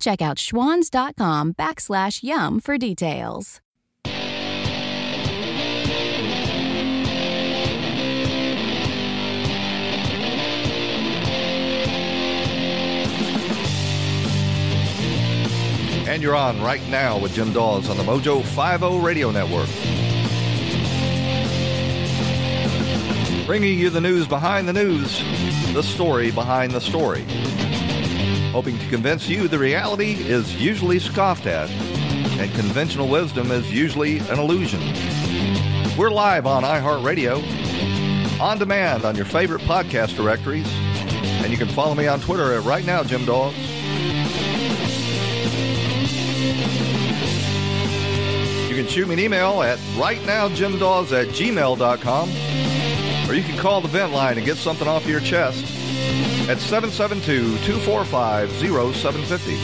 Check out schwans.com/yum for details. And you're on Right Now with Jim Dawes on the Mojo 5-0 Radio Network. Bringing you the news behind the news, the story behind the story. Hoping to convince you the reality is usually scoffed at, and conventional wisdom is usually an illusion. We're live on iHeartRadio, on demand on your favorite podcast directories, and you can follow me on Twitter at @RightNowJimDaws. You can shoot me an email at rightnowjimdaws@gmail.com, or you can call the vent line and get something off your chest at 772-245-0750.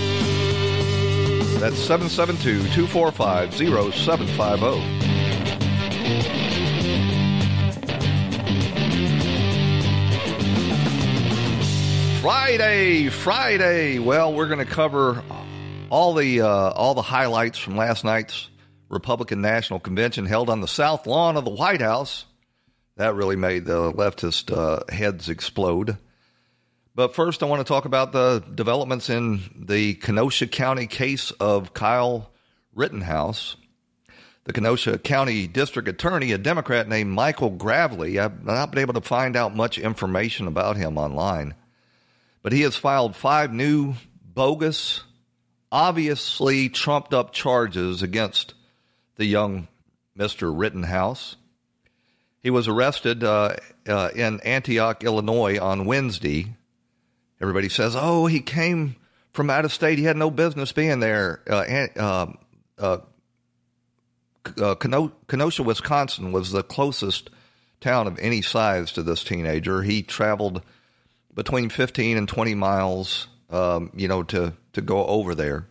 That's 772-245-0750. Friday. Well, we're going to cover all the highlights from last night's Republican National Convention held on the South Lawn of the White House. That really made the leftist heads explode. But first, I want to talk about the developments in the Kenosha County case of Kyle Rittenhouse. The Kenosha County District Attorney, a Democrat named Michael Graveley, I've not been able to find out much information about him online, but he has filed 5 new bogus, obviously trumped-up charges against the young Mr. Rittenhouse. He was arrested in Antioch, Illinois on Wednesday. Everybody says, oh, he came from out of state. He had no business being there. Kenosha, Wisconsin was the closest town of any size to this teenager. He traveled between 15 and 20 miles, to go over there.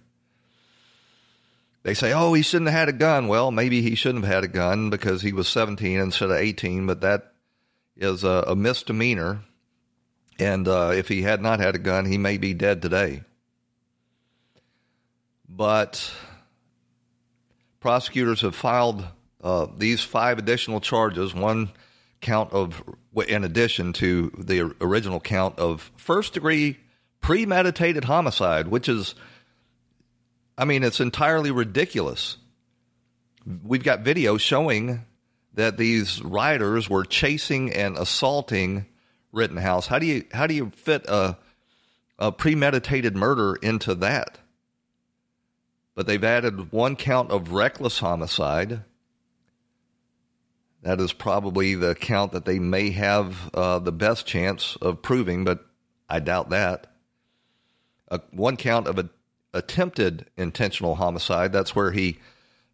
They say, oh, he shouldn't have had a gun. Well, maybe he shouldn't have had a gun because he was 17 instead of 18, but that is a misdemeanor. And if he had not had a gun, he may be dead today. But prosecutors have filed these 5 additional charges, in addition to the original count of first-degree premeditated homicide, which is, it's entirely ridiculous. We've got video showing that these rioters were chasing and assaulting Rittenhouse. How do you fit a premeditated murder into that? But they've added 1 count of reckless homicide. That is probably the count that they may have the best chance of proving, but I doubt that. 1 count of attempted intentional homicide. That's where he,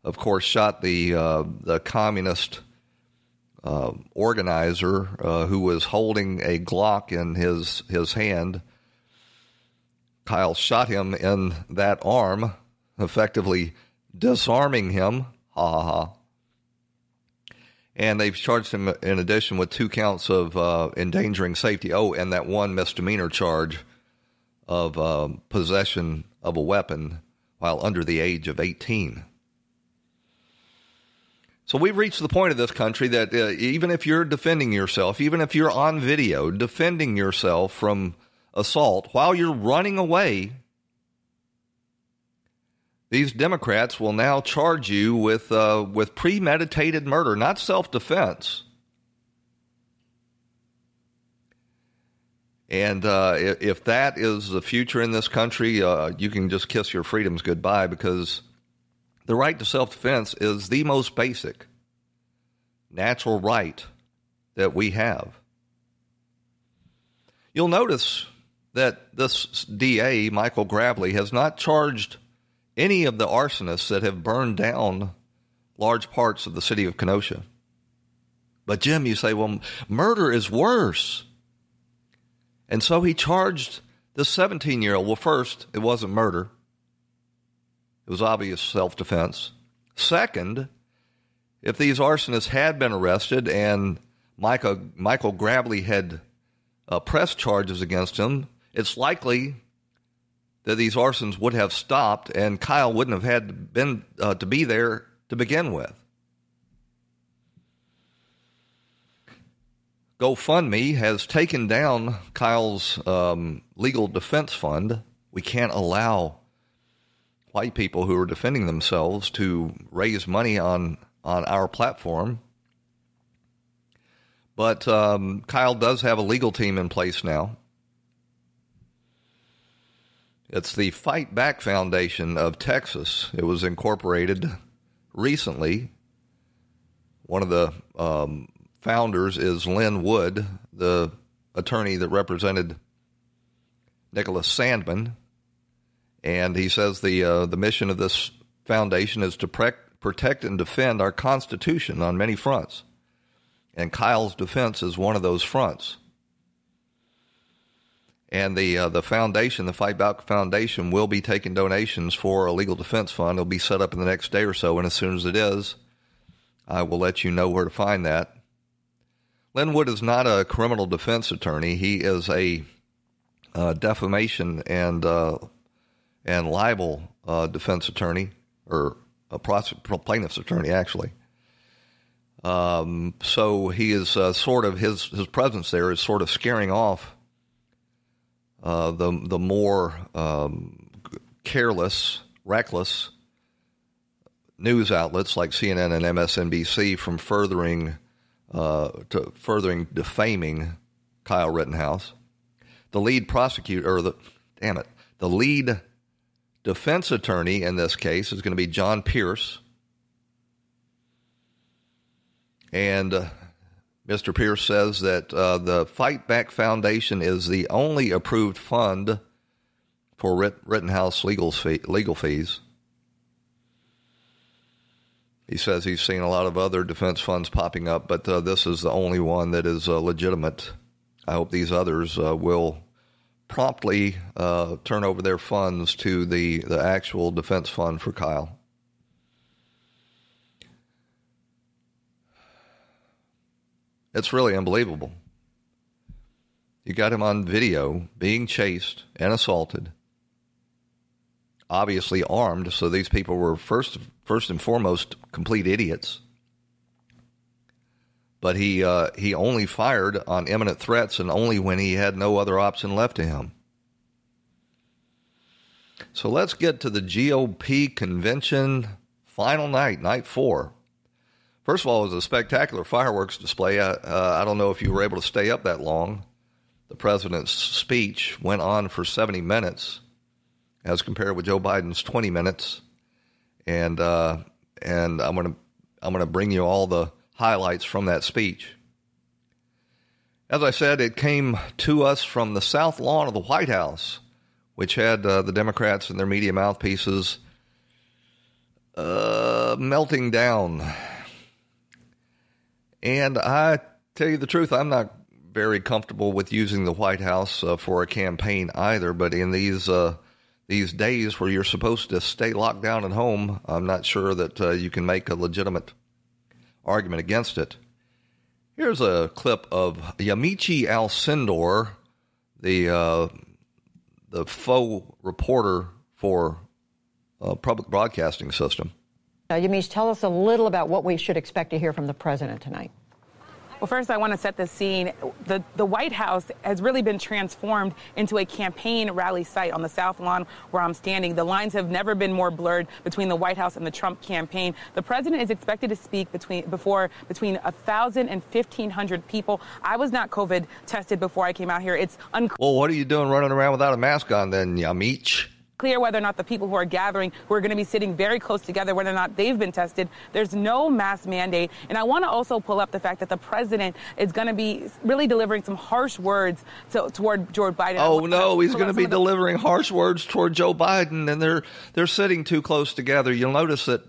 of course, shot the communist organizer who was holding a Glock in his hand. Kyle shot him in that arm, effectively disarming him. Ha ha ha. And they've charged him, in addition, with 2 counts of endangering safety. Oh, and that 1 misdemeanor charge of possession of a weapon while under the age of 18. So we've reached the point of this country that even if you're defending yourself, even if you're on video defending yourself from assault while you're running away, these Democrats will now charge you with premeditated murder, not self-defense. And if that is the future in this country, you can just kiss your freedoms goodbye, because the right to self-defense is the most basic, natural right that we have. You'll notice that this DA, Michael Graveley, has not charged any of the arsonists that have burned down large parts of the city of Kenosha. But Jim, you say, well, murder is worse. And so he charged this 17-year-old. Well, first, it wasn't murder. It was obvious self-defense. Second, if these arsonists had been arrested and Michael Graveley had pressed charges against him, it's likely that these arsons would have stopped and Kyle wouldn't have had been to be there to begin with. GoFundMe has taken down Kyle's legal defense fund. We can't allow white people who are defending themselves to raise money on our platform. But Kyle does have a legal team in place now. It's the Fight Back Foundation of Texas. It was incorporated recently. One of the founders is Lin Wood, the attorney that represented Nicholas Sandman. And he says the mission of this foundation is to protect and defend our Constitution on many fronts. And Kyle's defense is one of those fronts. And the foundation, the Fight Back Foundation, will be taking donations for a legal defense fund. It'll be set up in the next day or so, and as soon as it is, I will let you know where to find that. Lin Wood is not a criminal defense attorney. He is a defamation and libel defense attorney, or a plaintiff's attorney, actually. So he is sort of, his presence there is sort of scaring off the more careless, reckless news outlets like CNN and MSNBC from furthering defaming Kyle Rittenhouse. The lead defense attorney in this case is going to be John Pierce. And Mr. Pierce says that the Fight Back Foundation is the only approved fund for Rittenhouse legal fees. He says he's seen a lot of other defense funds popping up, but this is the only one that is legitimate. I hope these others will promptly turn over their funds to the actual defense fund for Kyle. It's really unbelievable. You got him on video being chased and assaulted, obviously armed, so these people were first and foremost complete idiots. But he only fired on imminent threats and only when he had no other option left to him. So let's get to the GOP convention final night, night four. First of all, it was a spectacular fireworks display. I don't know if you were able to stay up that long. The president's speech went on for 70 minutes as compared with Joe Biden's 20 minutes. And I'm going to bring you all the highlights from that speech. As I said, it came to us from the South Lawn of the White House, which had the Democrats and their media mouthpieces melting down. And I tell you the truth, I'm not very comfortable with using the White House for a campaign either, but in these days where you're supposed to stay locked down at home, I'm not sure that you can make a legitimate argument against it. Here's a clip of Yamiche Alcindor, the faux reporter for public broadcasting system. Yamiche, tell us a little about what we should expect to hear from the president tonight. Well, first, I want to set the scene. The White House has really been transformed into a campaign rally site on the South Lawn where I'm standing. The lines have never been more blurred between the White House and the Trump campaign. The president is expected to speak between 1,000 and 1,500 people. I was not COVID tested before I came out here. It's unclear. Well, what are you doing running around without a mask on then, Yamiche? Clear whether or not the people who are gathering, who are going to be sitting very close together, whether or not they've been tested. There's no mask mandate. And I want to also pull up the fact that the president is going to be really delivering some harsh words toward George Biden. Oh, no, he's going to be delivering harsh words toward Joe Biden, and they're sitting too close together. You'll notice that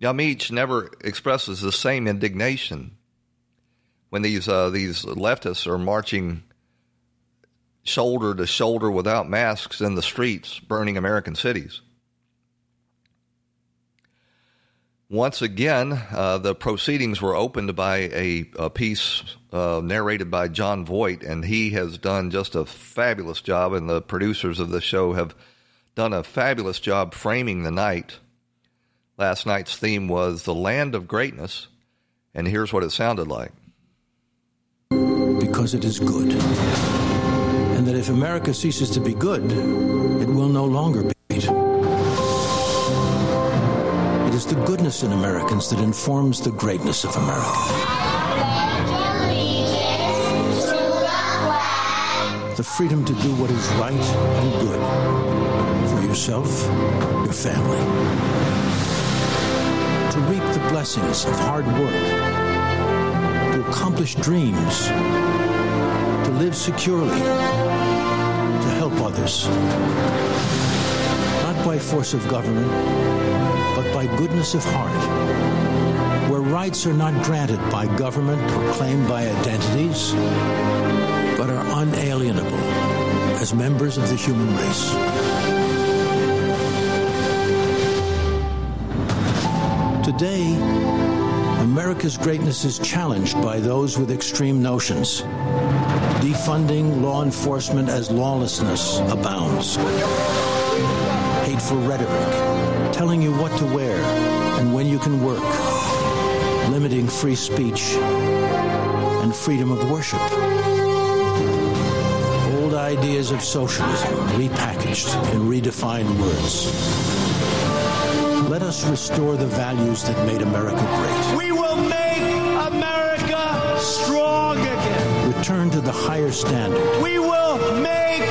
Yamiche never expresses the same indignation when these leftists are marching shoulder to shoulder without masks in the streets, burning American cities. Once again, the proceedings were opened by a piece narrated by John Voight, and he has done just a fabulous job, and the producers of the show have done a fabulous job framing the night. Last night's theme was the land of greatness, and here's what it sounded like. Because it is good, and that if America ceases to be good, it will no longer be great. It is the goodness in Americans that informs the greatness of America. The freedom to do what is right and good for yourself, your family. To reap the blessings of hard work. To accomplish dreams. To live securely. To help others. Not by force of government, but by goodness of heart, where rights are not granted by government or claimed by identities, but are unalienable as members of the human race. Today, America's greatness is challenged by those with extreme notions. Defunding law enforcement as lawlessness abounds. Hateful rhetoric. Telling you what to wear and when you can work, limiting free speech and freedom of worship. Old ideas of socialism repackaged in redefined words. Let us restore the values that made America great. We will make America strong again. Return to the higher standard. We will make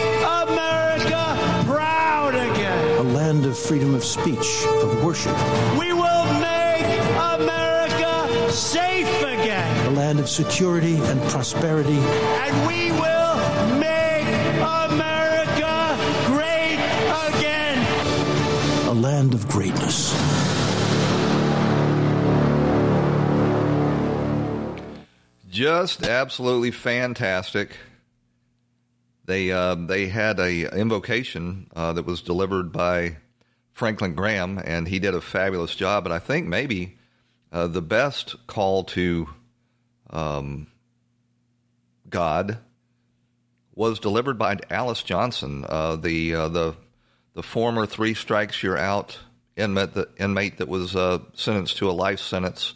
America proud again. A land of freedom of speech, of worship. We will make America safe again. A land of security and prosperity. And we will make America great again. A land of greatness. Just absolutely fantastic. They had a invocation that was delivered by Franklin Graham, and he did a fabulous job. And I think maybe the best call to God was delivered by Alice Johnson, the former 3-strikes-you're-out inmate that was sentenced to a life sentence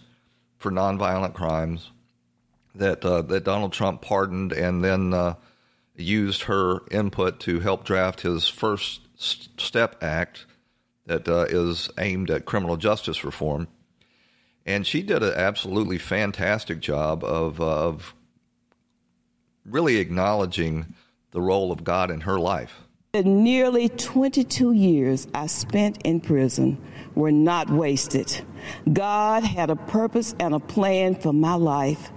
for nonviolent crimes that Donald Trump pardoned, and then used her input to help draft his First Step Act. That is aimed at criminal justice reform. And she did an absolutely fantastic job of really acknowledging the role of God in her life. The nearly 22 years I spent in prison were not wasted. God had a purpose and a plan for my life.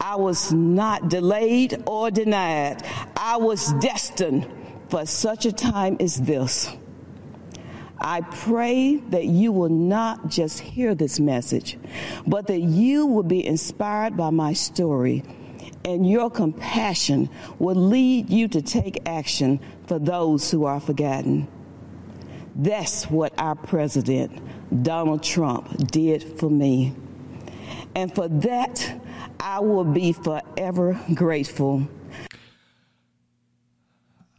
I was not delayed or denied. I was destined for such a time as this. I pray that you will not just hear this message, but that you will be inspired by my story, and your compassion will lead you to take action for those who are forgotten. That's what our president, Donald Trump, did for me. And for that, I will be forever grateful.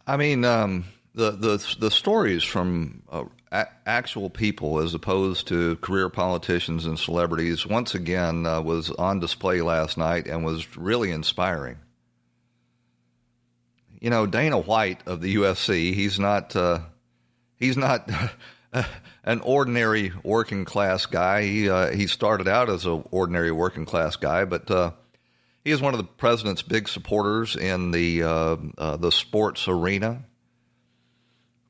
I mean, the stories from actual people as opposed to career politicians and celebrities once again was on display last night and was really inspiring. You know, Dana White of the UFC, he's not an ordinary working class guy. He started out as an ordinary working class guy, but he is one of the president's big supporters in the sports arena.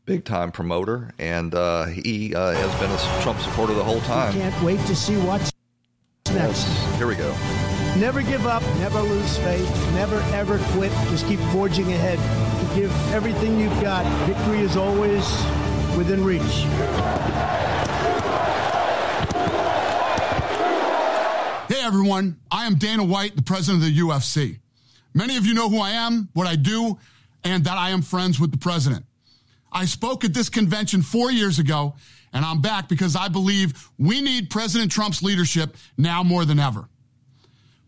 Big-time promoter, and he has been a Trump supporter the whole time. Can't wait to see what's next. Here we go. Never give up, never lose faith, never ever quit. Just keep forging ahead. To give everything you've got. Victory is always within reach. everyone. I am Dana White, the president of the UFC. Many of you know who I am, what I do, and that I am friends with the president. I spoke at this convention 4 years ago, and I'm back because I believe we need President Trump's leadership now more than ever.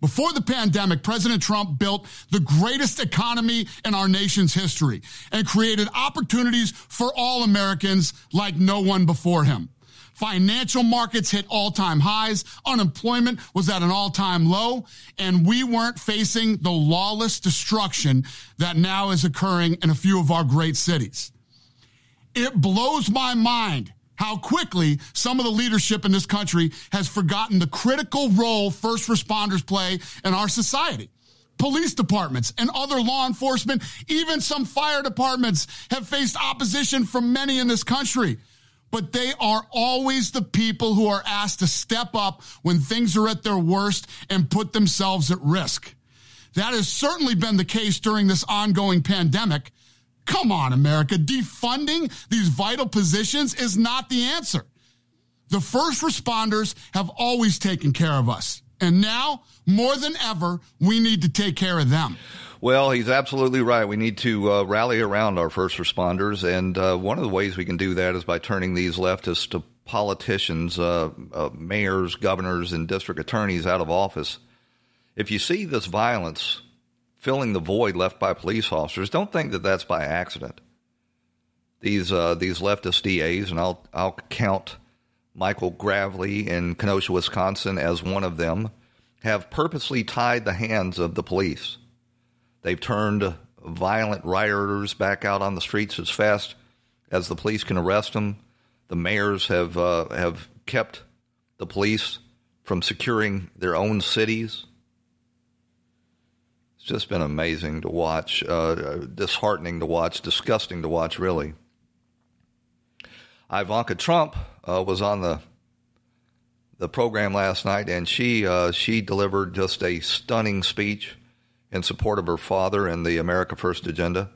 Before the pandemic, President Trump built the greatest economy in our nation's history and created opportunities for all Americans like no one before him. Financial markets hit all-time highs, unemployment was at an all-time low, and we weren't facing the lawless destruction that now is occurring in a few of our great cities. It blows my mind how quickly some of the leadership in this country has forgotten the critical role first responders play in our society. Police departments and other law enforcement, even some fire departments, have faced opposition from many in this country. But they are always the people who are asked to step up when things are at their worst and put themselves at risk. That has certainly been the case during this ongoing pandemic. Come on, America. Defunding these vital positions is not the answer. The first responders have always taken care of us. And now, more than ever, we need to take care of them. Well, he's absolutely right. We need to rally around our first responders. And one of the ways we can do that is by turning these leftist politicians, mayors, governors, and district attorneys out of office. If you see this violence filling the void left by police officers, don't think that that's by accident. These leftist DAs, and I'll count Michael Graveley in Kenosha, Wisconsin, as one of them, have purposely tied the hands of the police. They've turned violent rioters back out on the streets as fast as the police can arrest them. The mayors have kept the police from securing their own cities. It's just been amazing to watch, disheartening to watch, disgusting to watch, really. Ivanka Trump was on the program last night, and she delivered just a stunning speech in support of her father and the America First agenda.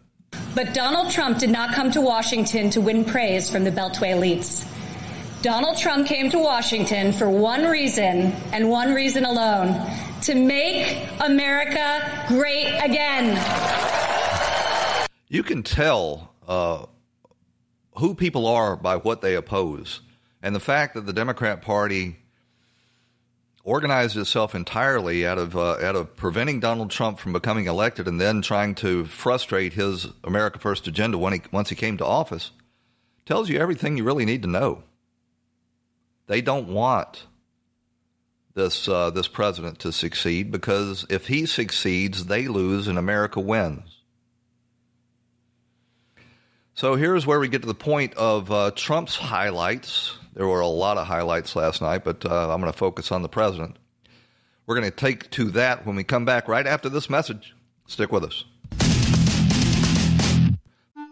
But Donald Trump did not come to Washington to win praise from the Beltway elites. Donald Trump came to Washington for one reason and one reason alone: to make America great again. You can tell who people are by what they oppose. And the fact that the Democrat Party organized itself entirely out of preventing Donald Trump from becoming elected and then trying to frustrate his America First agenda once he came to office tells you everything you really need to know. They don't want this president to succeed, because if he succeeds, they lose and America wins. So here's where we get to the point of Trump's highlights. There were a lot of highlights last night, but I'm going to focus on the president. We're going to take to that when we come back right after this message. Stick with us.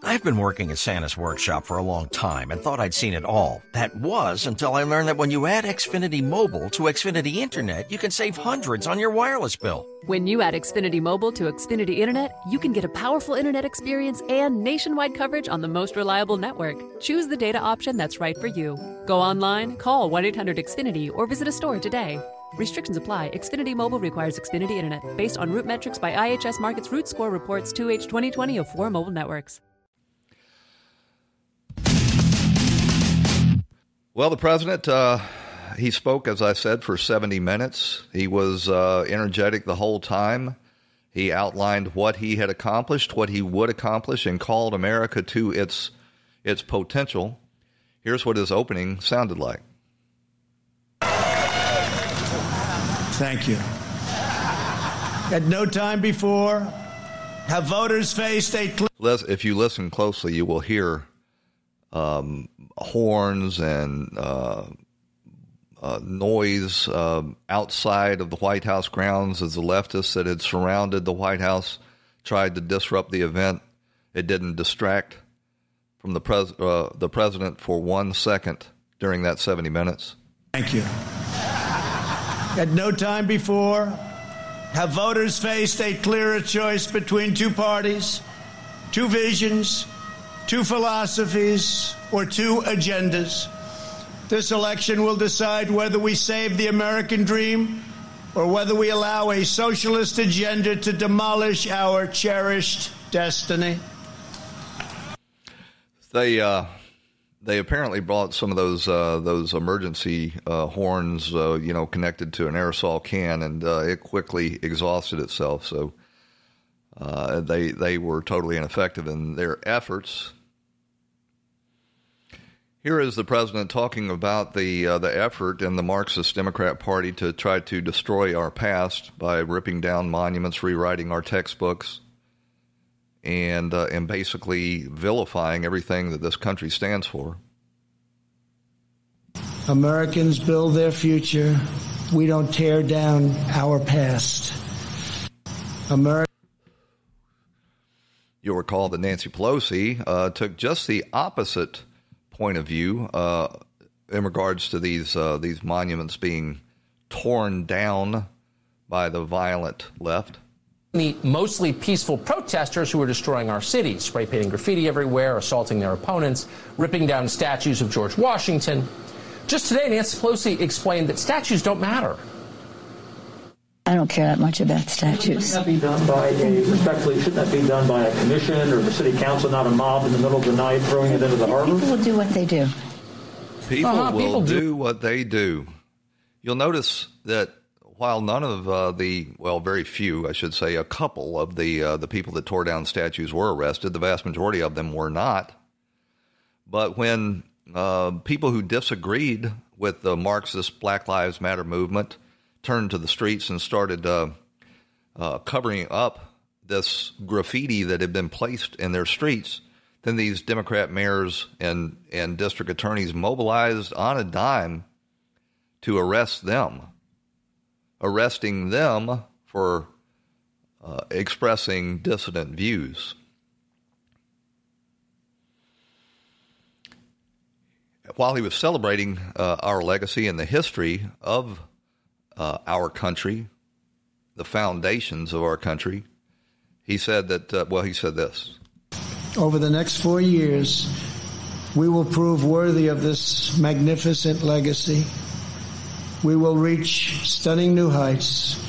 I've been working at Santa's workshop for a long time and thought I'd seen it all. That was until I learned that when you add Xfinity Mobile to Xfinity Internet, you can save hundreds on your wireless bill. When you add Xfinity Mobile to Xfinity Internet, you can get a powerful internet experience and nationwide coverage on the most reliable network. Choose the data option that's right for you. Go online, call 1-800-XFINITY or visit a store today. Restrictions apply. Xfinity Mobile requires Xfinity Internet based on root metrics by IHS Markit's Root Score Reports 2H 2020 of 4 mobile networks. Well, the president, he spoke, as I said, for 70 minutes. He was energetic the whole time. He outlined what he had accomplished, what he would accomplish, and called America to its potential. Here's what his opening sounded like. Thank you. At no time before have voters faced a... If you listen closely, you will hear horns and noise outside of the White House grounds as the leftists that had surrounded the White House tried to disrupt the event. It didn't distract from the president for 1 second during that 70 minutes. Thank you. At no time before have voters faced a clearer choice between two parties, two visions, two philosophies, or two agendas. This election will decide whether we save the American dream or whether we allow a socialist agenda to demolish our cherished destiny. They apparently brought some of those emergency horns, connected to an aerosol can, and it quickly exhausted itself. So they were totally ineffective in their efforts. Here is the president talking about the effort in the Marxist Democrat Party to try to destroy our past by ripping down monuments, rewriting our textbooks, and basically vilifying everything that this country stands for. Americans build their future. We don't tear down our past. You'll recall that Nancy Pelosi took just the opposite point of view in regards to these monuments being torn down by the violent left. Mostly peaceful protesters who were destroying our cities, spray painting graffiti everywhere, assaulting their opponents, ripping down statues of George Washington. Just today, Nancy Pelosi explained that statues don't matter. I don't care that much about statues. Respectfully, shouldn't that be done by a commission or the city council, not a mob in the middle of the night throwing it into the harbor? People will do what they do. People will do what they do. You'll notice that while none of very few, I should say, a couple of the people that tore down statues were arrested, the vast majority of them were not. But when people who disagreed with the Marxist Black Lives Matter movement turned to the streets and started covering up this graffiti that had been placed in their streets, then these Democrat mayors and district attorneys mobilized on a dime to arrest them. Arresting them for expressing dissident views. While he was celebrating our legacy and the history of our country, the foundations of our country, he said that, he said this. Over the next 4 years, we will prove worthy of this magnificent legacy. We will reach stunning new heights,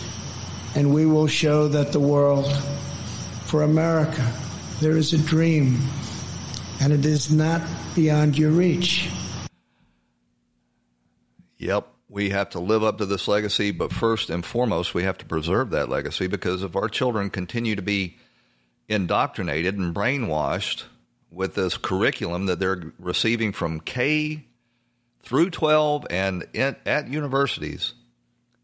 and we will show that the world, for America, there is a dream, and it is not beyond your reach. Yep, we have to live up to this legacy, but first and foremost, we have to preserve that legacy, because if our children continue to be indoctrinated and brainwashed with this curriculum that they're receiving from K through 12 and at universities,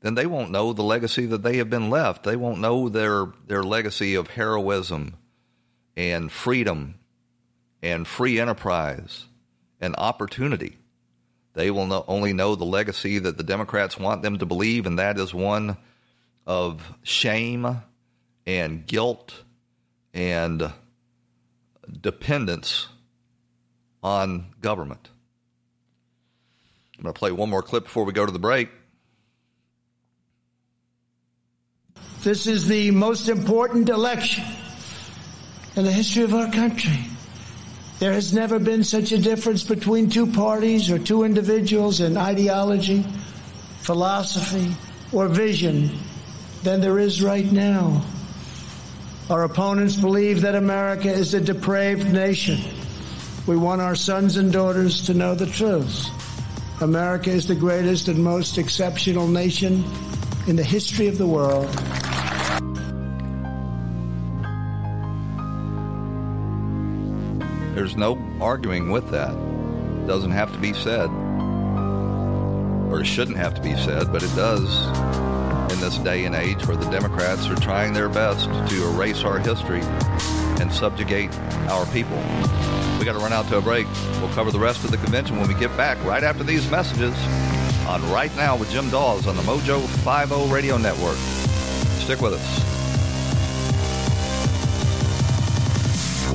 then they won't know the legacy that they have been left. They won't know their legacy of heroism and freedom and free enterprise and opportunity. They will only know the legacy that the Democrats want them to believe, and that is one of shame and guilt and dependence on government. I'm going to play one more clip before we go to the break. This is the most important election in the history of our country. There has never been such a difference between two parties or two individuals in ideology, philosophy, or vision than there is right now. Our opponents believe that America is a depraved nation. We want our sons and daughters to know the truth. America is the greatest and most exceptional nation in the history of the world. There's no arguing with that. It doesn't have to be said. Or it shouldn't have to be said, but it does in this day and age where the Democrats are trying their best to erase our history and subjugate our people. We got to run out to a break. We'll cover the rest of the convention when we get back right after these messages on Right Now with Jim Dawes on the Mojo 5-0 Radio Network. Stick with us.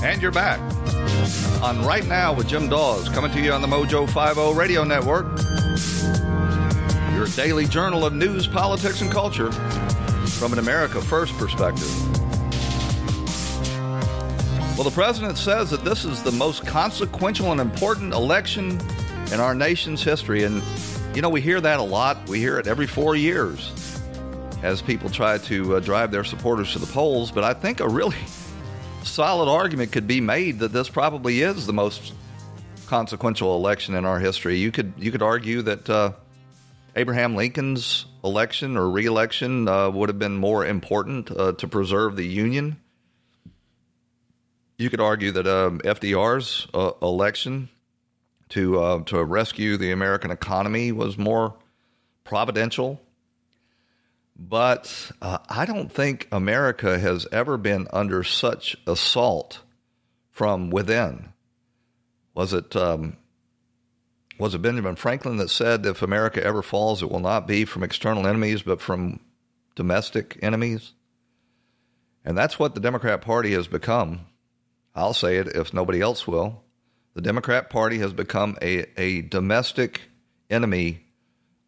And you're back on Right Now with Jim Dawes, coming to you on the Mojo 5-0 radio network. Your daily journal of news, politics, and culture from an America First perspective. Well, the president says that this is the most consequential and important election in our nation's history. And, you know, we hear that a lot. We hear it every 4 years as people try to drive their supporters to the polls. But I think a really solid argument could be made that this probably is the most consequential election in our history. You could argue that Abraham Lincoln's election or re-election would have been more important to preserve the Union. You could argue that FDR's election to rescue the American economy was more providential. But I don't think America has ever been under such assault from within. Was it Benjamin Franklin that said, if America ever falls, it will not be from external enemies, but from domestic enemies? And that's what the Democrat Party has become. I'll say it if nobody else will. The Democrat Party has become a domestic enemy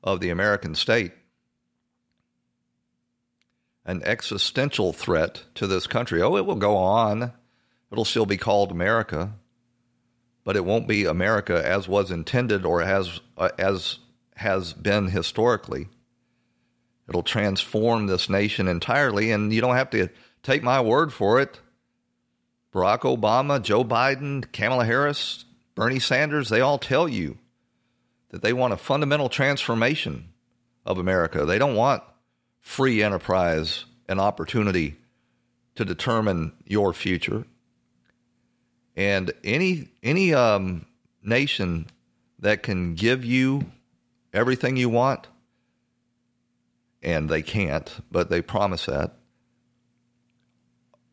of the American state, an existential threat to this country. Oh, it will go on. It'll still be called America, but it won't be America as was intended or as has been historically. It'll transform this nation entirely, and you don't have to take my word for it. Barack Obama, Joe Biden, Kamala Harris, Bernie Sanders, they all tell you that they want a fundamental transformation of America. They don't want free enterprise and opportunity to determine your future. And any nation that can give you everything you want, and they can't, but they promise that,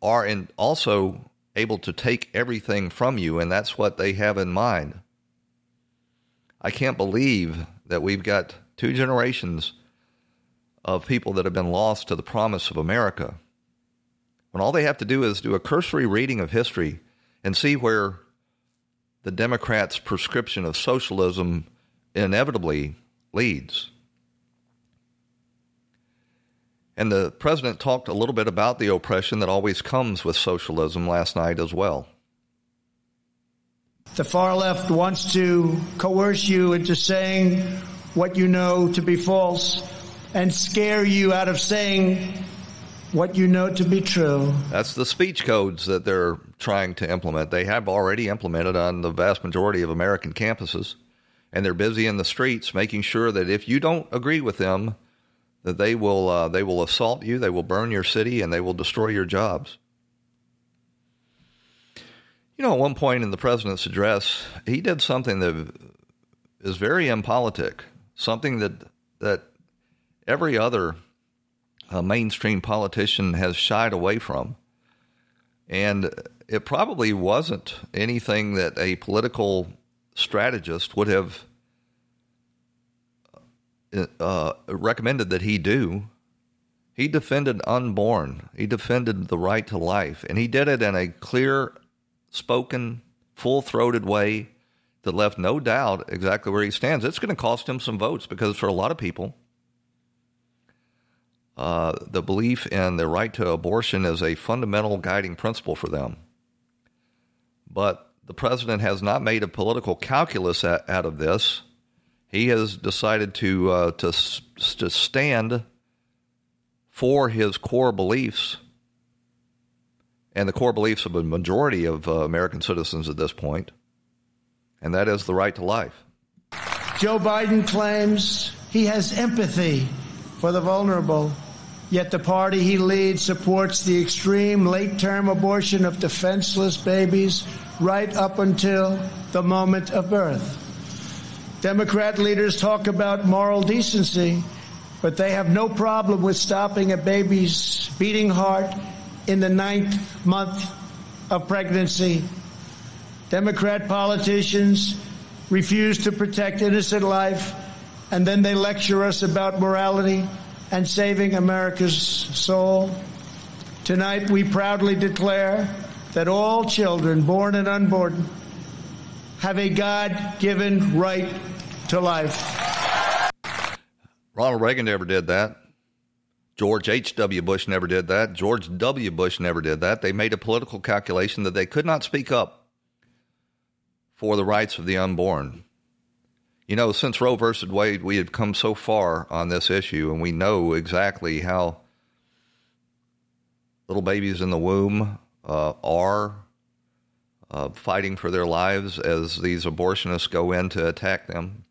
are also able to take everything from you, and that's what they have in mind. I can't believe that we've got two generations of people that have been lost to the promise of America, when all they have to do is do a cursory reading of history and see where the Democrats' prescription of socialism inevitably leads. And the president talked a little bit about the oppression that always comes with socialism last night as well. The far left wants to coerce you into saying what you know to be false and scare you out of saying what you know to be true. That's the speech codes that they're trying to implement. They have already implemented on the vast majority of American campuses, and they're busy in the streets making sure that if you don't agree with them, that they will assault you, they will burn your city, and they will destroy your jobs. You know, at one point in the president's address, he did something that is very impolitic, something that every other mainstream politician has shied away from. And it probably wasn't anything that a political strategist would have recommended that he do. He defended unborn. He defended the right to life. And he did it in a clear, spoken, full-throated way that left no doubt exactly where he stands. It's going to cost him some votes, because for a lot of people, the belief in the right to abortion is a fundamental guiding principle for them. But the president has not made a political calculus out of this. He has decided to stand for his core beliefs and the core beliefs of a majority of American citizens at this point, and that is the right to life. Joe Biden claims he has empathy for the vulnerable, yet the party he leads supports the extreme late-term abortion of defenseless babies right up until the moment of birth. Democrat leaders talk about moral decency, But they have no problem with stopping a baby's beating heart in the 9th month of pregnancy. Democrat politicians refuse to protect innocent life, and then they lecture us about morality and saving America's soul. Tonight, we proudly declare that all children, born and unborn, have a God-given right to life. Ronald Reagan never did that. George H.W. Bush never did that. George W. Bush never did that. They made a political calculation that they could not speak up for the rights of the unborn. You know, since Roe versus Wade, we have come so far on this issue, and we know exactly how little babies in the womb are fighting for their lives as these abortionists go in to attack them.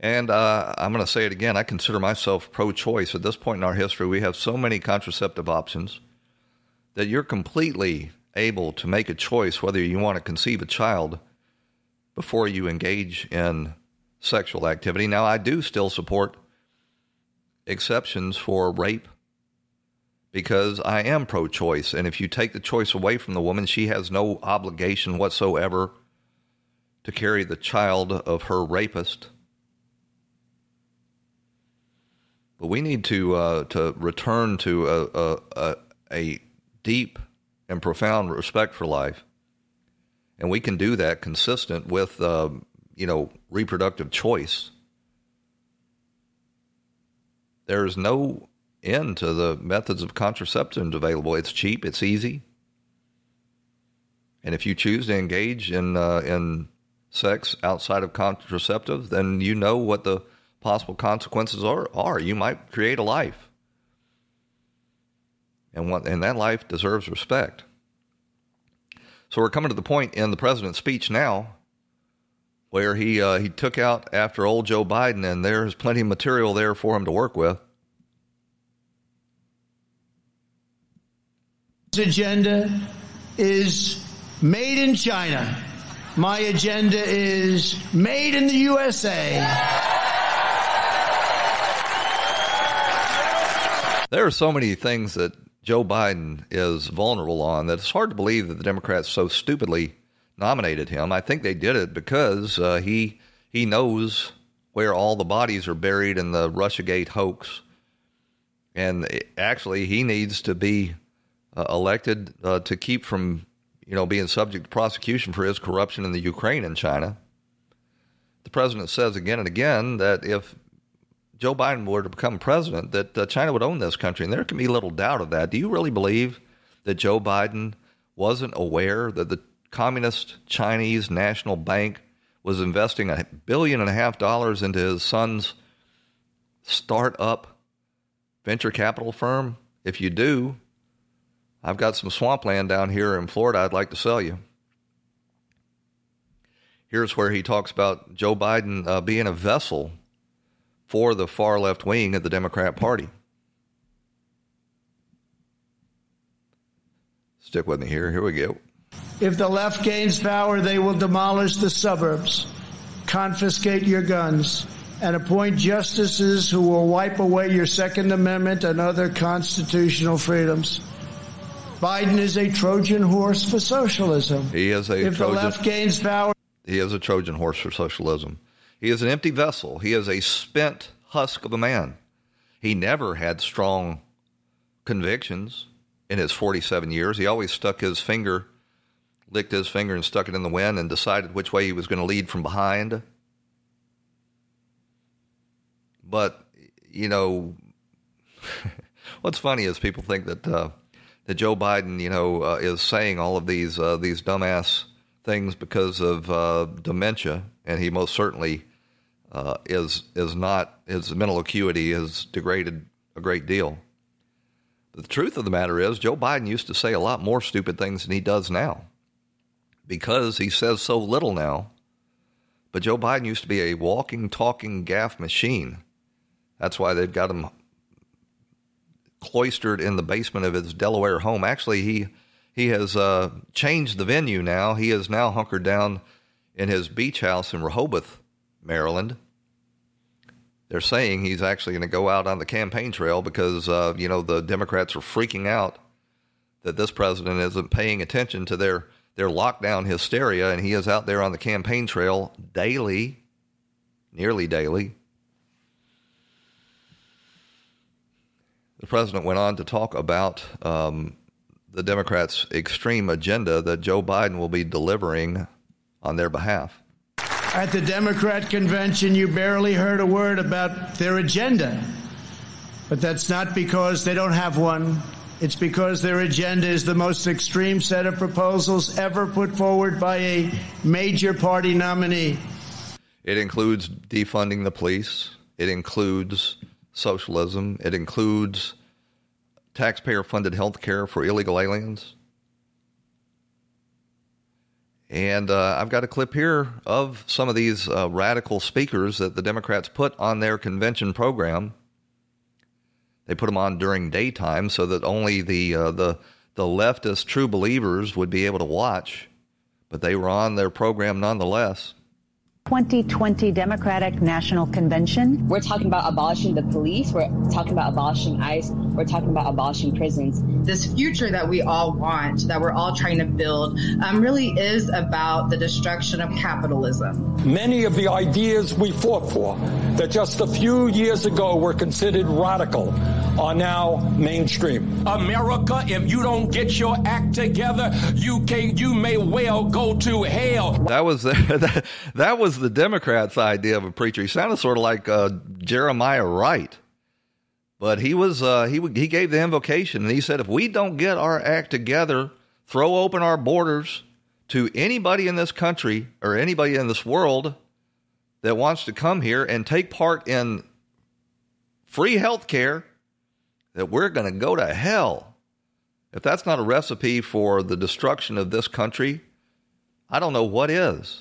And I'm going to say it again, I consider myself pro-choice. At this point in our history, we have so many contraceptive options that you're completely able to make a choice whether you want to conceive a child before you engage in sexual activity. Now, I do still support exceptions for rape, because I am pro-choice, and if you take the choice away from the woman, she has no obligation whatsoever to carry the child of her rapist. But we need to return to a deep and profound respect for life, and we can do that consistent with reproductive choice. There is no end to the methods of contraception available. It's cheap, it's easy, and if you choose to engage in sex outside of contraceptive, then you know what the possible consequences are. You might create a life, and that life deserves respect. So we're coming to the point in the president's speech now where he took out after old Joe Biden, and there's plenty of material there for him to work with. Agenda is made in China. My agenda is made in the USA. There are so many things that Joe Biden is vulnerable on that it's hard to believe that the Democrats so stupidly nominated him. I think they did it because he knows where all the bodies are buried in the Russiagate hoax, and actually he needs to be elected to keep from, being subject to prosecution for his corruption in the Ukraine and China. The president says again and again that if Joe Biden were to become president, that China would own this country, and there can be little doubt of that. Do you really believe that Joe Biden wasn't aware that the Communist Chinese National Bank was investing $1.5 billion into his son's startup venture capital firm? If you do, I've got some swampland down here in Florida I'd like to sell you. Here's where he talks about Joe Biden being a vessel for the far left wing of the Democrat Party. Stick with me here. Here we go. If the left gains power, they will demolish the suburbs, confiscate your guns, and appoint justices who will wipe away your Second Amendment and other constitutional freedoms. Biden is a Trojan horse for socialism. He is a If Trojan, the left gains power. He is a Trojan horse for socialism. He is an empty vessel. He is a spent husk of a man. He never had strong convictions in his 47 years. He always licked his finger and stuck it in the wind and decided which way he was going to lead from behind. But, what's funny is people think that Joe Biden, is saying all of these dumbass things because of dementia, and he most certainly is not. His mental acuity has degraded a great deal. But the truth of the matter is, Joe Biden used to say a lot more stupid things than he does now, because he says so little now. But Joe Biden used to be a walking, talking gaffe machine. That's why they've got him cloistered in the basement of his Delaware home. Actually, he has changed the venue now. He is now hunkered down in his beach house in Rehoboth, Maryland, They're saying he's actually going to go out on the campaign trail because, you know, the Democrats are freaking out that this president isn't paying attention to their lockdown hysteria, and he is out there on the campaign trail daily, nearly daily. The president went on to talk about the Democrats' extreme agenda that Joe Biden will be delivering on their behalf. At the Democrat convention, you barely heard a word about their agenda. But that's not because they don't have one. It's because their agenda is the most extreme set of proposals ever put forward by a major party nominee. It includes defunding the police. It includes socialism. It includes taxpayer-funded health care for illegal aliens. And I've got a clip here of some of these radical speakers that the Democrats put on their convention program. They put them on during daytime so that only the leftist true believers would be able to watch, but they were on their program nonetheless. 2020 Democratic National Convention. We're talking about abolishing the police. We're talking about abolishing ICE. We're talking about abolishing prisons. This future that we all want, that we're all trying to build, really is about the destruction of capitalism. Many of the ideas we fought for that just a few years ago were considered radical are now mainstream. America, if you don't get your act together, you may well go to hell. That was the Democrats' idea of a preacher. He sounded sort of like Jeremiah Wright, but he was he gave the invocation, and he said, if we don't get our act together, throw open our borders to anybody in this country or anybody in this world that wants to come here and take part in free health care, that we're going to go to hell. If that's not a recipe for the destruction of this country, I don't know what is.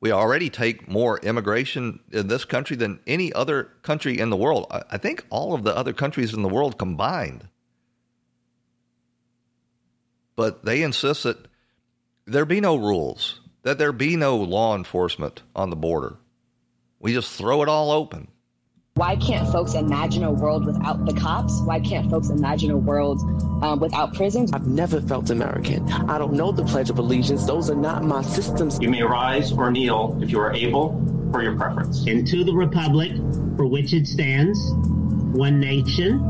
We already take more immigration in this country than any other country in the world. I think all of the other countries in the world combined. But they insist that there be no rules, that there be no law enforcement on the border. We just throw it all open. Why can't folks imagine a world without the cops? Why can't folks imagine a world without prisons? I've never felt American. I don't know the Pledge of Allegiance. Those are not my systems. You may rise or kneel if you are able for your preference. And to the republic for which it stands, one nation,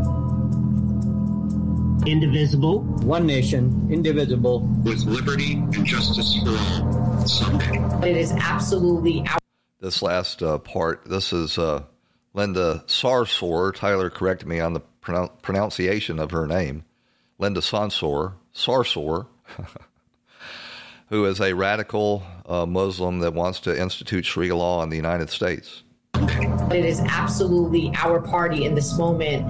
indivisible. One nation, indivisible. With liberty and justice for all someday. It is absolutely out. This last part, this is... Linda Sarsour, Tyler corrected me on the pronunciation of her name, Linda Sarsour, who is a radical Muslim that wants to institute Sharia law in the United States. It is absolutely our party in this moment.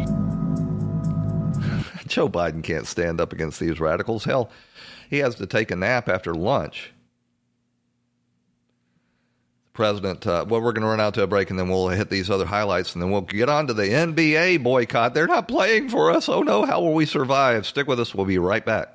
Joe Biden can't stand up against these radicals. Hell, he has to take a nap after lunch. President, well, we're going to run out to a break, and then we'll hit these other highlights, and then we'll get on to the NBA boycott. They're not playing for us. Oh, no. How will we survive? Stick with us. We'll be right back.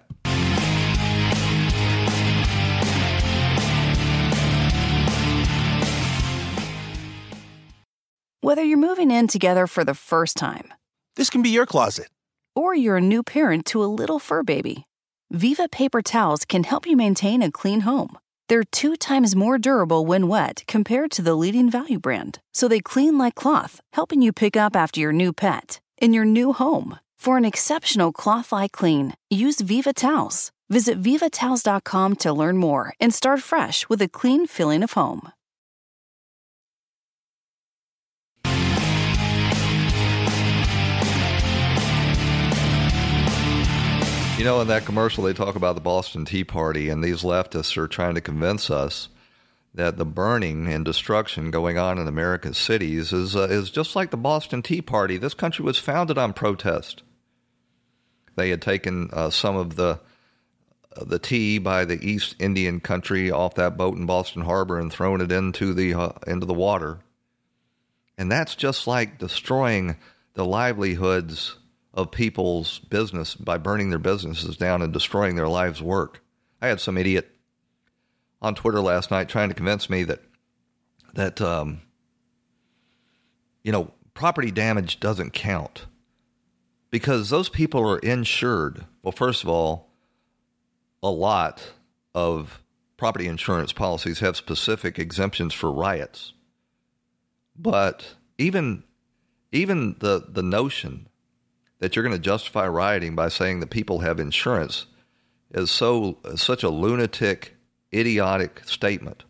Whether you're moving in together for the first time, this can be your closet, or you're a new parent to a little fur baby, Viva paper towels can help you maintain a clean home. They're 2 times more durable when wet compared to the leading value brand. So they clean like cloth, helping you pick up after your new pet in your new home. For an exceptional cloth-like clean, use Viva Towels. Visit VivaTowels.com to learn more and start fresh with a clean feeling of home. You know, in that commercial, they talk about the Boston Tea Party, and these leftists are trying to convince us that the burning and destruction going on in America's cities is just like the Boston Tea Party. This country was founded on protest. They had taken some of the tea by the East Indian country off that boat in Boston Harbor and thrown it into the water. And that's just like destroying the livelihoods of people's business by burning their businesses down and destroying their lives' work. I had some idiot on Twitter last night trying to convince me that you know, property damage doesn't count because those people are insured. Well, first of all, a lot of property insurance policies have specific exemptions for riots. But even the notion that you're going to justify rioting by saying the people have insurance is such a lunatic, idiotic statement.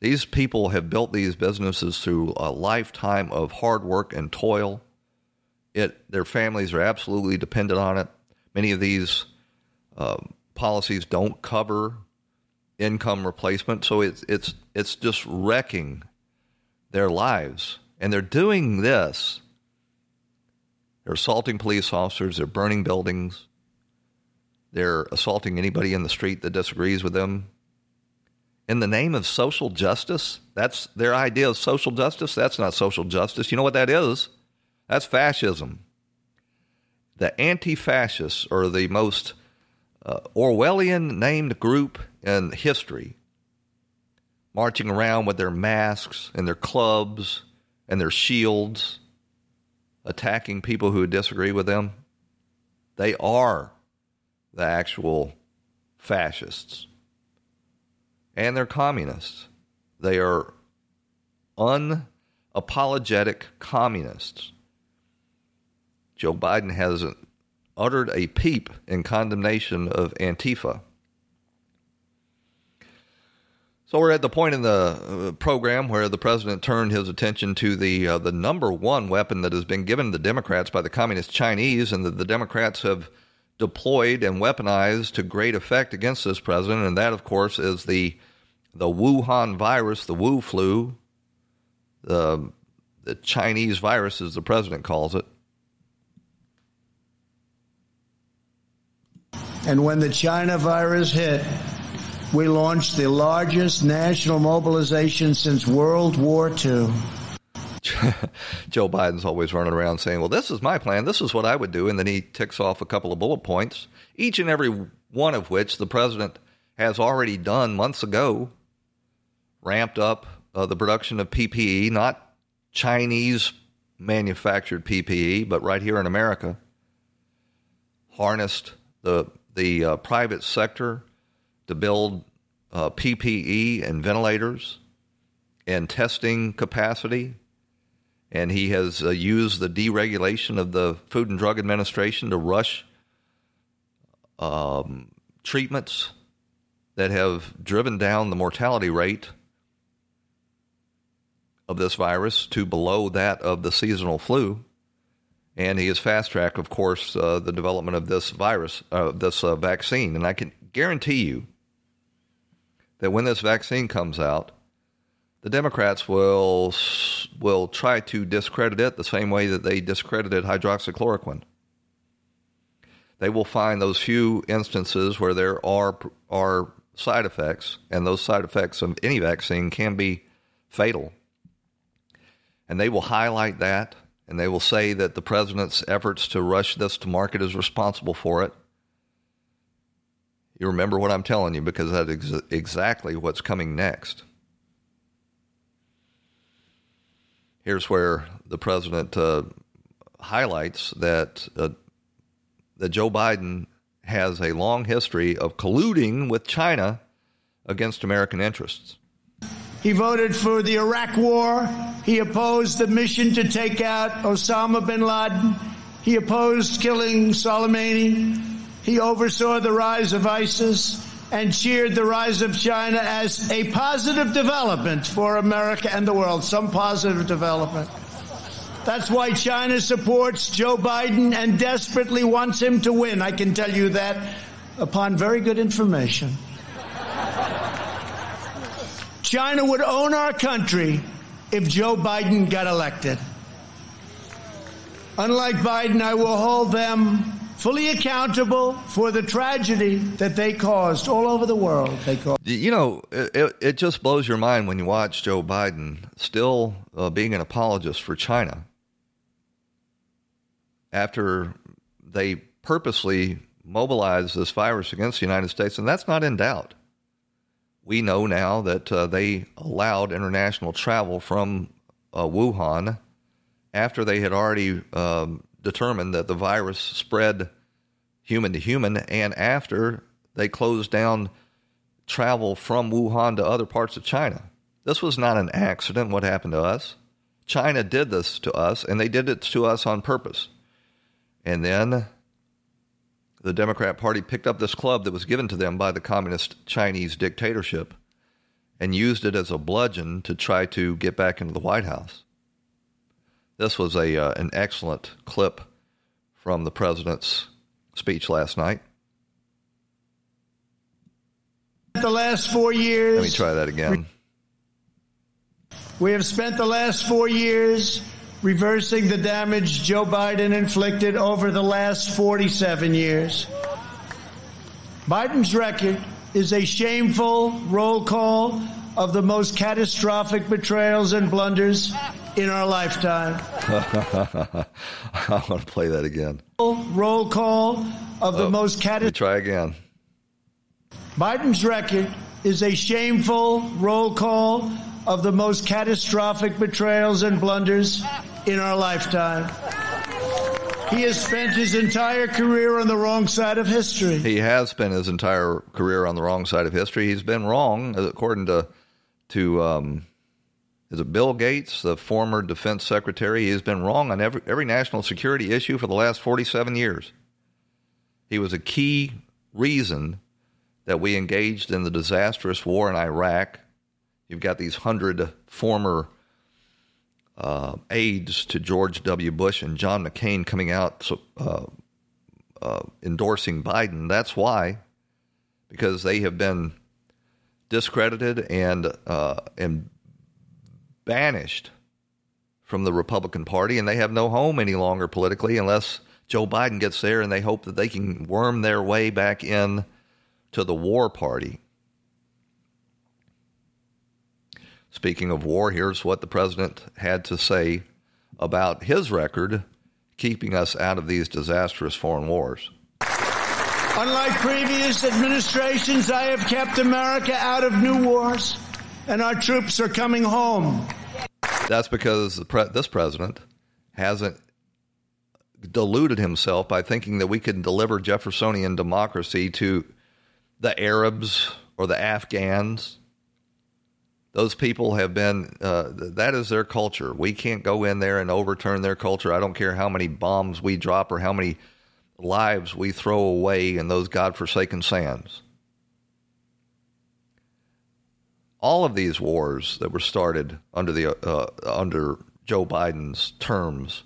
These people have built these businesses through a lifetime of hard work and toil. Their families are absolutely dependent on it. Many of these policies don't cover income replacement, so it's just wrecking their lives. And they're doing this. They're assaulting police officers. They're burning buildings. They're assaulting anybody in the street that disagrees with them. In the name of social justice, that's their idea of social justice. That's not social justice. You know what that is? That's fascism. The anti-fascists are the most Orwellian named group in history, marching around with their masks and their clubs and their shields, attacking people who disagree with them. They are the actual fascists. And they're communists. They are unapologetic communists. Joe Biden hasn't uttered a peep in condemnation of Antifa. So we're at the point in the program where the president turned his attention to the number one weapon that has been given to the Democrats by the communist Chinese, and that the Democrats have deployed and weaponized to great effect against this president. And that, of course, is the Wuhan virus, the Wu flu, the Chinese virus, as the president calls it. And when the China virus hit, we launched the largest national mobilization since World War II. Joe Biden's always running around saying, well, this is my plan. This is what I would do. And then he ticks off a couple of bullet points, each and every one of which the president has already done months ago, ramped up the production of PPE, not Chinese manufactured PPE, but right here in America, harnessed the private sector to build PPE and ventilators and testing capacity. And he has used the deregulation of the Food and Drug Administration to rush treatments that have driven down the mortality rate of this virus to below that of the seasonal flu. And he has fast-tracked, of course, the development of this virus, this vaccine. And I can guarantee you that when this vaccine comes out, the Democrats will try to discredit it the same way that they discredited hydroxychloroquine. They will find those few instances where there are side effects, and those side effects of any vaccine can be fatal. And they will highlight that, and they will say that the president's efforts to rush this to market is responsible for it. You remember what I'm telling you, because that is exactly what's coming next. Here's where the president highlights that Joe Biden has a long history of colluding with China against American interests. He voted for the Iraq War. He opposed the mission to take out Osama bin Laden. He opposed killing Soleimani. He oversaw the rise of ISIS and cheered the rise of China as a positive development for America and the world, some positive development. That's why China supports Joe Biden and desperately wants him to win. I can tell you that upon very good information. China would own our country if Joe Biden got elected. Unlike Biden, I will hold them fully accountable for the tragedy that they caused all over the world. You know, it just blows your mind when you watch Joe Biden still being an apologist for China after they purposely mobilized this virus against the United States, and that's not in doubt. We know now that they allowed international travel from Wuhan after they had already determined that the virus spread human to human, and after they closed down travel from Wuhan to other parts of China. This was not an accident, what happened to us. China did this to us, and they did it to us on purpose. And then the Democrat Party picked up this club that was given to them by the communist Chinese dictatorship and used it as a bludgeon to try to get back into the White House. This was an excellent clip from the president's speech last night. The last 4 years. Let me try that again. We have spent the last 4 years reversing the damage Joe Biden inflicted over the last 47 years. Biden's record is a shameful roll call of the most catastrophic betrayals and blunders in our lifetime. I want to play that again. Roll call of the most catastrophic. Try again. Biden's record is a shameful roll call of the most catastrophic betrayals and blunders in our lifetime. He has spent his entire career on the wrong side of history. He has spent his entire career on the wrong side of history. He's been wrong, according to is it Bill Gates, the former defense secretary? He's been wrong on every national security issue for the last 47 years. He was a key reason that we engaged in the disastrous war in Iraq. You've got these 100 former aides to George W. Bush and John McCain coming out endorsing Biden. That's why, because they have been discredited and banished from the Republican Party, and they have no home any longer politically unless Joe Biden gets there, and they hope that they can worm their way back in to the war party. Speaking of war, here's what the president had to say about his record keeping us out of these disastrous foreign wars. Unlike previous administrations, I have kept America out of new wars, and our troops are coming home. That's because this president hasn't deluded himself by thinking that we can deliver Jeffersonian democracy to the Arabs or the Afghans. Those people have been, that is their culture. We can't go in there and overturn their culture. I don't care how many bombs we drop or how many lives we throw away in those godforsaken sands. All of these wars that were started under Joe Biden's terms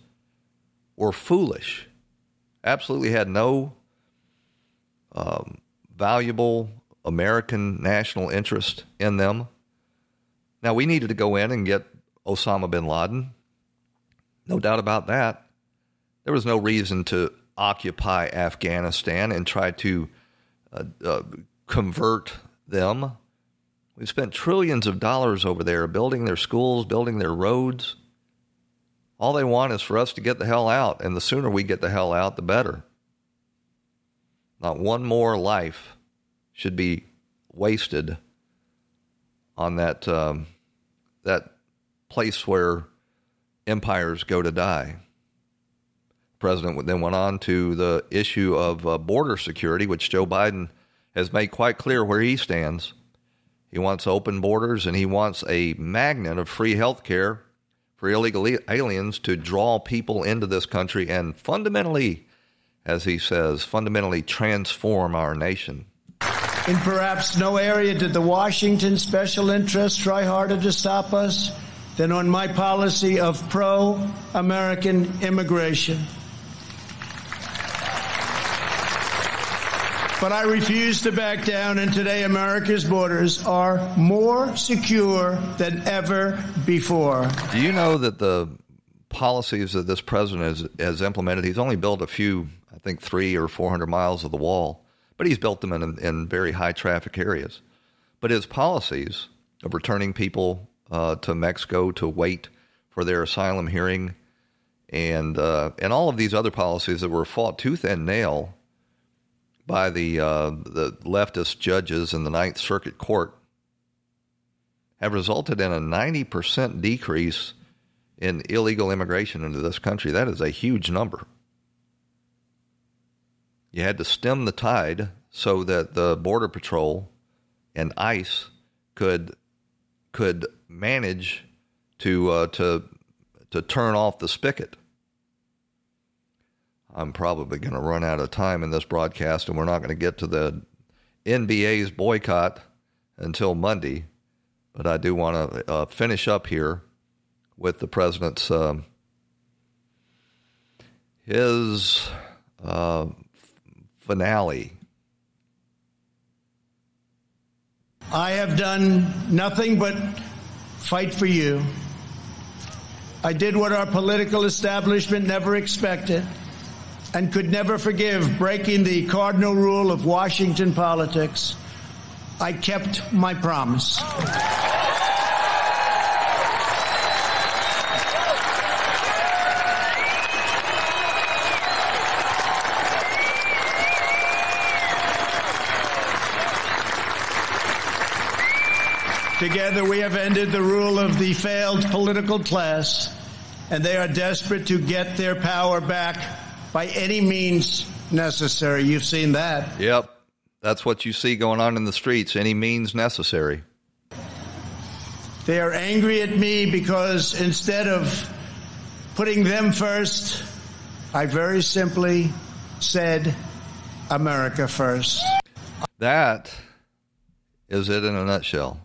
were foolish. Absolutely had no valuable American national interest in them. Now, we needed to go in and get Osama bin Laden. No doubt about that. There was no reason to occupy Afghanistan and try to convert them. We've spent trillions of dollars over there building their schools, building their roads. All they want is for us to get the hell out, and the sooner we get the hell out, the better. Not one more life should be wasted on that that place where empires go to die. The president then went on to the issue of border security, which Joe Biden has made quite clear where he stands. He wants open borders, and he wants a magnet of free health care for illegal aliens to draw people into this country and fundamentally, as he says, fundamentally transform our nation. In perhaps no area did the Washington special interests try harder to stop us than on my policy of pro-American immigration. But I refuse to back down, and today America's borders are more secure than ever before. Do you know that the policies that this president has implemented, he's only built a few, I think 300 or 400 miles of the wall, but he's built them in very high traffic areas. But his policies of returning people to Mexico to wait for their asylum hearing and all of these other policies that were fought tooth and nail by the leftist judges in the Ninth Circuit Court have resulted in a 90% decrease in illegal immigration into this country. That is a huge number. You had to stem the tide so that the Border Patrol and ICE could manage to turn off the spigot. I'm probably going to run out of time in this broadcast, and we're not going to get to the NBA's boycott until Monday. But I do want to finish up here with the president's his finale. I have done nothing but fight for you. I did what our political establishment never expected and could never forgive, breaking the cardinal rule of Washington politics. I kept my promise. Together we have ended the rule of the failed political class, and they are desperate to get their power back by any means necessary. You've seen that. Yep. That's what you see going on in the streets, any means necessary. They are angry at me because instead of putting them first, I very simply said America first. That is it in a nutshell.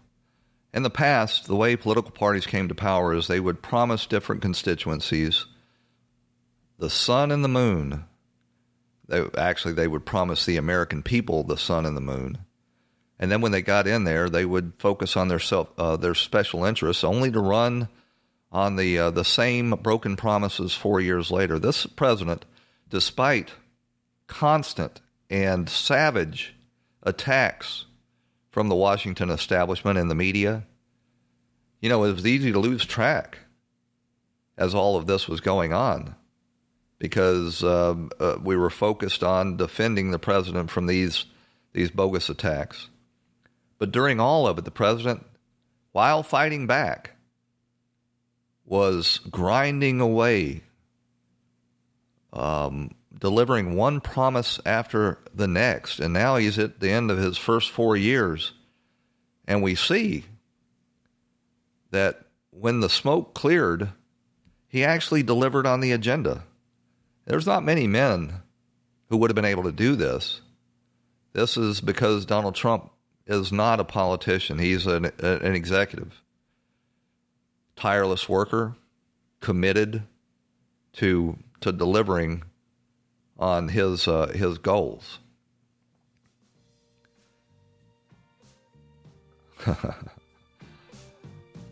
In the past, the way political parties came to power is they would promise different constituencies the sun and the moon. They would promise the American people the sun and the moon. And then when they got in there, they would focus on their special interests, only to run on the same broken promises 4 years later. This president, despite constant and savage attacks from the Washington establishment and the media, you know, it was easy to lose track as all of this was going on because we were focused on defending the president from these bogus attacks. But during all of it, the president, while fighting back, was grinding away, delivering one promise after the next. And now he's at the end of his first 4 years. And we see that when the smoke cleared, he actually delivered on the agenda. There's not many men who would have been able to do this. This is because Donald Trump is not a politician. He's an executive, tireless worker, committed to delivering on his goals.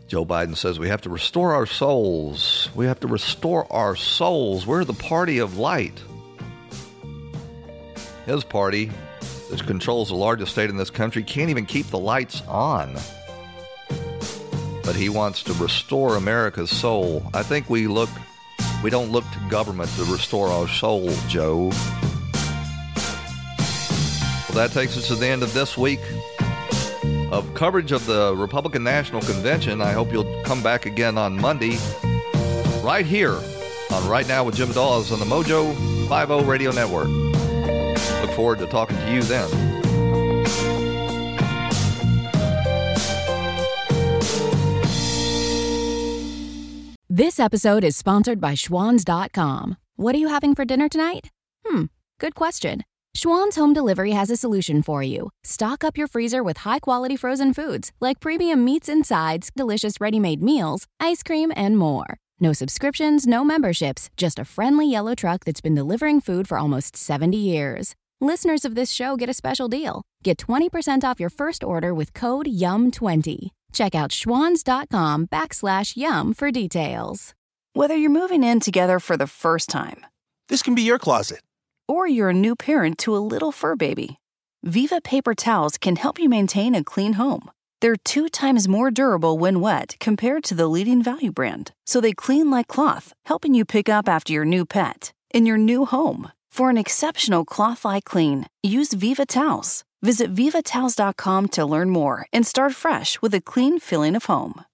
Joe Biden says, we have to restore our souls. We have to restore our souls. We're the party of light. His party, which controls the largest state in this country, can't even keep the lights on. But he wants to restore America's soul. I think we don't look to government to restore our soul, Joe. Well, that takes us to the end of this week of coverage of the Republican National Convention. I hope you'll come back again on Monday, right here on Right Now with Jim Dawes on the Mojo 5-0 Radio Network. Look forward to talking to you then. This episode is sponsored by Schwan's.com. What are you having for dinner tonight? Good question. Schwan's Home Delivery has a solution for you. Stock up your freezer with high-quality frozen foods like premium meats and sides, delicious ready-made meals, ice cream, and more. No subscriptions, no memberships, just a friendly yellow truck that's been delivering food for almost 70 years. Listeners of this show get a special deal. Get 20% off your first order with code YUM20. Check out schwans.com/yum for details. Whether you're moving in together for the first time, this can be your closet, or you're a new parent to a little fur baby, Viva paper towels can help you maintain a clean home. They're 2 times more durable when wet compared to the leading value brand, so they clean like cloth, helping you pick up after your new pet in your new home. For an exceptional cloth-like clean, use Viva towels. Visit VivaTowels.com to learn more and start fresh with a clean feeling of home.